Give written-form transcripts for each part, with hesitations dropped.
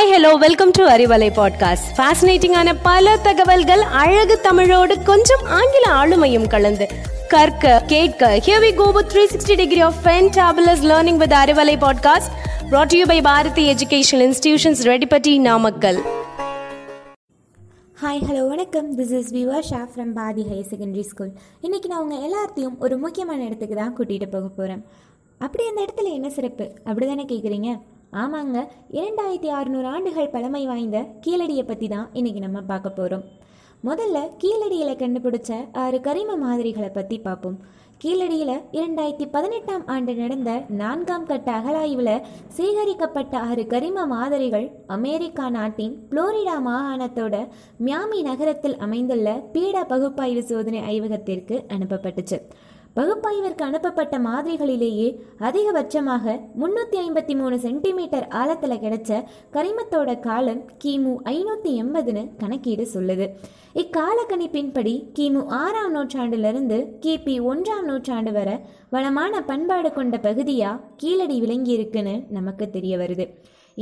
Hi hello, welcome to Arivalai podcast. ஃபேசினேட்டிங்கான பல தகவல்கள் அழகு தமிழோடு கொஞ்சம் ஆங்கில ஆளுமையும் கலந்து கற்க கேட்க. Here we go with 360 degree of fantabulous learning with Arivalai podcast brought to you by Bharati Educational Institutions Redipatti Namakkal. Hi hello வணக்கம், this is Viva Shah from Bharati high secondary school. இன்றைக்கி நான் உங்கள் எல்லாத்தையும் ஒரு முக்கியமான இடத்துக்கு தான் கூட்டிகிட்டு போக போகிறேன். அப்படி அந்த இடத்துல என்ன சிறப்பு அப்படி தானே கேட்குறீங்க? ஆமாங்க, 2600 ஆண்டுகள் பழமை வாய்ந்த கீழடியை பற்றி தான் இன்றைக்கி நம்ம பார்க்க போகிறோம். முதல்ல கீழடியில் கண்டுபிடிச்ச 6 கரிம மாதிரிகளை பற்றி பார்ப்போம். கீழடியில் 2018ஆம் ஆண்டு நடந்த 4ஆம் கட்ட அகலாய்வில் சேகரிக்கப்பட்ட 6 கரிம மாதிரிகள் அமெரிக்கா நாட்டின் புளோரிடா மாகாணத்தோட மியாமி நகரத்தில் அமைந்துள்ள பீடா பகுப்பாய்வு சோதனை ஆய்வகத்திற்கு அனுப்பப்பட்டுச்சு. பகுப்பாய்விற்கு அனுப்பப்பட்ட மாதிரிகளிலேயே அதிகபட்சமாக 353 சென்டிமீட்டர் ஆழத்தில் கிடைச்ச கரிமத்தோட காலம் கிமு 580ன்னு கணக்கீடு சொல்லுது. இக்கால கணிப்பின்படி கிமு 6ஆம் நூற்றாண்டிலிருந்து கிபி 1ஆம் நூற்றாண்டு வரை வளமான பண்பாடு கொண்ட பகுதியாக கீழடி விளங்கியிருக்குன்னு நமக்கு தெரிய வருது.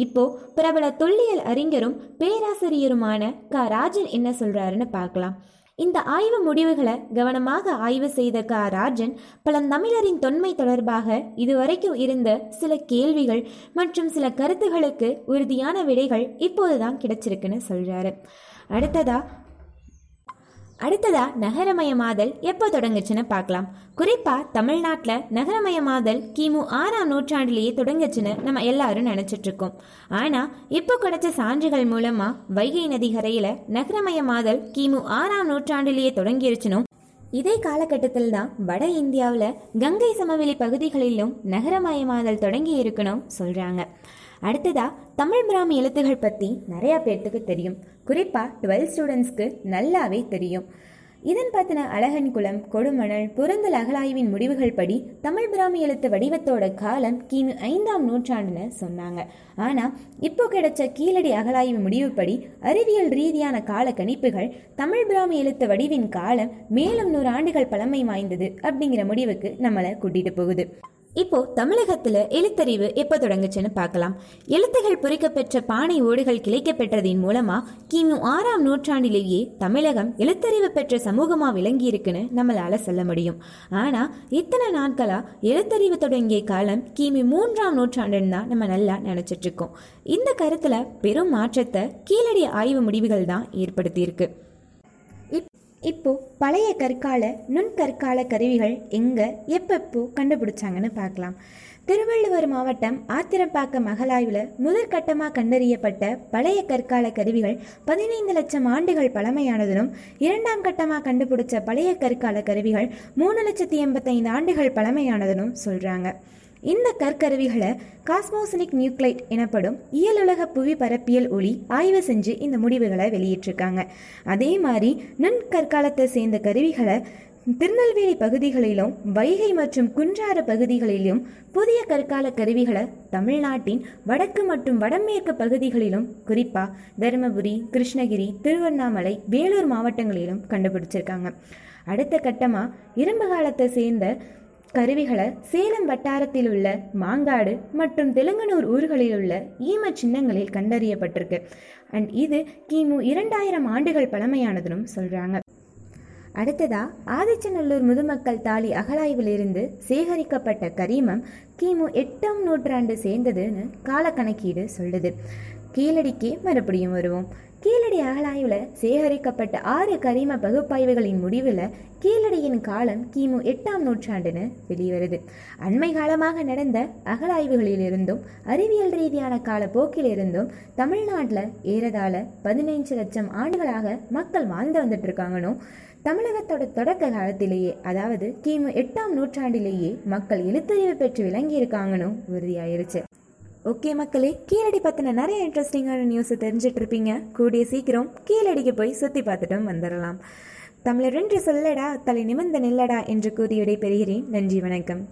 இப்போ பிரபல தொல்லியல் அறிஞரும் பேராசிரியருமான க. ராஜன் என்ன சொல்றாருன்னு பார்க்கலாம். இந்த ஆய்வு முடிவுகளை கவனமாக ஆய்வு செய்த க. ராஜன் பழந்தமிழரின் தொன்மை தொடர்பாக இதுவரைக்கும் இருந்த சில கேள்விகள் மற்றும் சில கருத்துகளுக்கு உறுதியான விடைகள் இப்போதுதான் கிடைச்சிருக்குன்னு சொல்றாரு. அடுத்ததா நகரமயமாதல் எப்போ தொடங்குச்சுன்னு பார்க்கலாம். குறிப்பாக தமிழ்நாட்டில் நகரமயமாதல் கிமு 6ஆம் நூற்றாண்டிலேயே தொடங்குச்சுன்னு நம்ம எல்லாரும் நினச்சிட்ருக்கோம். ஆனால் இப்போ கிடைச்ச சான்றுகள் மூலமாக வைகை நதிகரையில் நகரமயமாதல் கிமு 6ஆம் நூற்றாண்டிலேயே தொடங்கிருச்சுனும், இதே காலகட்டத்தில் தான் வட இந்தியாவில் கங்கை சமவெளி பகுதிகளிலும் நகரமயமாதல் தொடங்கி இருக்கணும் சொல்கிறாங்க. அடுத்ததா தமிழ் பிராமி எழுத்துகள் பற்றி நிறையா பேர்த்துக்கு தெரியும். குறிப்பாக 12th ஸ்டூடெண்ட்ஸ்க்கு நல்லாவே தெரியும். இதன் பற்றின அழகன் குளம், கொடுமணல், பொருந்தல் அகலாய்வின் முடிவுகள் படி தமிழ் பிராமி எழுத்து வடிவத்தோட காலம் கிமு 5ஆம் நூற்றாண்டுன்னு சொன்னாங்க. ஆனால் இப்போ கிடைச்ச கீழடி அகலாய்வு முடிவுப்படி அறிவியல் ரீதியான கால கணிப்புகள் தமிழ் பிராமி எழுத்து வடிவின் காலம் மேலும் 100 ஆண்டுகள் பழமை வாய்ந்தது அப்படிங்கிற முடிவுக்கு நம்மளை கூட்டிகிட்டு போகுது. இப்போ தமிழகத்தில் எழுத்தறிவு எப்போ தொடங்குச்சுன்னு பார்க்கலாம். எழுத்துகள் பொறிக்கப்பெற்ற பானை ஓடுகள் கிளைக்கப்பெற்றதின் மூலமாக கிமு 6ஆம் நூற்றாண்டிலேயே தமிழகம் எழுத்தறிவு பெற்ற சமூகமாக விளங்கியிருக்குன்னு நம்மளால் சொல்ல முடியும். ஆனால் இத்தனை நாட்களாக எழுத்தறிவு தொடங்கிய காலம் கிமு 3ஆம் நூற்றாண்டுன்னு தான் நம்ம நல்லா நினச்சிட்ருக்கோம். இந்த கருத்தில் பெரும் மாற்றத்தை கீழடி ஆய்வு முடிவுகள் தான் ஏற்படுத்தியிருக்கு. இப்போ பழைய கற்கால நுண்கற்கால கருவிகள் எங்கே எப்பப்போ கண்டுபிடிச்சாங்கன்னு பார்க்கலாம். திருவள்ளுவர் மாவட்டம் ஆத்திரப்பாக்கம் அகலாய்வில் முதற்கட்டமாக கண்டறியப்பட்ட பழைய கற்கால கருவிகள் 15 லட்சம் ஆண்டுகள் பழமையானதும், 2ஆம் கட்டமாக கண்டுபிடிச்ச பழைய கற்கால கருவிகள் 3,85,000 ஆண்டுகள் பழமையானதும் சொல்கிறாங்க. இந்த கற்கருவிகளை காஸ்மோசனிக் நியூக்ளைட் எனப்படும் இயலுலக புவி பரப்பியல் ஒளி ஆய்வு செஞ்சு இந்த முடிவுகளை வெளியிட்டிருக்காங்க. அதே மாதிரி நுண்கற்காலத்தை சேர்ந்த கருவிகளை திருநெல்வேலி பகுதிகளிலும் வைகை மற்றும் குன்றாறு பகுதிகளிலும், புதிய கற்கால கருவிகளை தமிழ்நாட்டின் வடக்கு மற்றும் வடமேற்கு பகுதிகளிலும் குறிப்பாக தருமபுரி, கிருஷ்ணகிரி, திருவண்ணாமலை, வேலூர் மாவட்டங்களிலும் கண்டுபிடிச்சிருக்காங்க. அடுத்த கட்டமாக இரும்பு காலத்தை சேர்ந்த கருவிகளை சேலம் வட்டாரத்தில் உள்ள மாங்காடு மற்றும் தெலுங்கனூர் ஊர்களில் உள்ள ஈம சின்னங்களில் கண்டறியப்பட்டிருக்கு. அண்ட் இது கிமு 2000 ஆண்டுகள் பழமையானதுன்னு சொல்கிறாங்க. அடுத்ததா ஆதிச்சநல்லூர் முதுமக்கள் தாலி அகலாய்விலிருந்து சேகரிக்கப்பட்ட கரிமம் கிமு 8ஆம் நூற்றாண்டு சேர்ந்ததுன்னு காலக்கணக்கீடு சொல்லுது. கீழடிக்கே மறுபடியும் வருவோம். கீழடி அகலாய்வில் சேகரிக்கப்பட்ட 6 கரிம பகுப்பாய்வுகளின் முடிவில் கீழடியின் காலம் கிமு 8ஆம் நூற்றாண்டுன்னு வெளிவருது. அண்மை காலமாக நடந்த அகலாய்வுகளிலிருந்தும் அறிவியல் ரீதியான காலப்போக்கிலிருந்தும் தமிழ்நாட்டில் ஏறதாழ 15 லட்சம் ஆண்டுகளாக மக்கள் வாழ்ந்து வந்துட்டு இருக்காங்கன்னு, தமிழகத்தோட தொடக்க காலத்திலேயே அதாவது கிமு 8ஆம் நூற்றாண்டிலேயே மக்கள் எழுத்தறிவு பெற்று விளங்கியிருக்காங்கன்னு உறுதியாயிருச்சு. ஓகே மக்களே, கீழடி பற்றின நிறைய இன்ட்ரெஸ்டிங்கான நியூஸை தெரிஞ்சிட்டு இருப்பீங்க. கூடிய சீக்கிரம் கீழடிக்கு போய் சுற்றி பார்த்துட்டும் வந்துடலாம். தமிழர் என்று சொல்லடா, தலை நிமிர்ந்து நில்லடா என்று கூறி விடைபெறுகிறேன். நன்றி, வணக்கம்.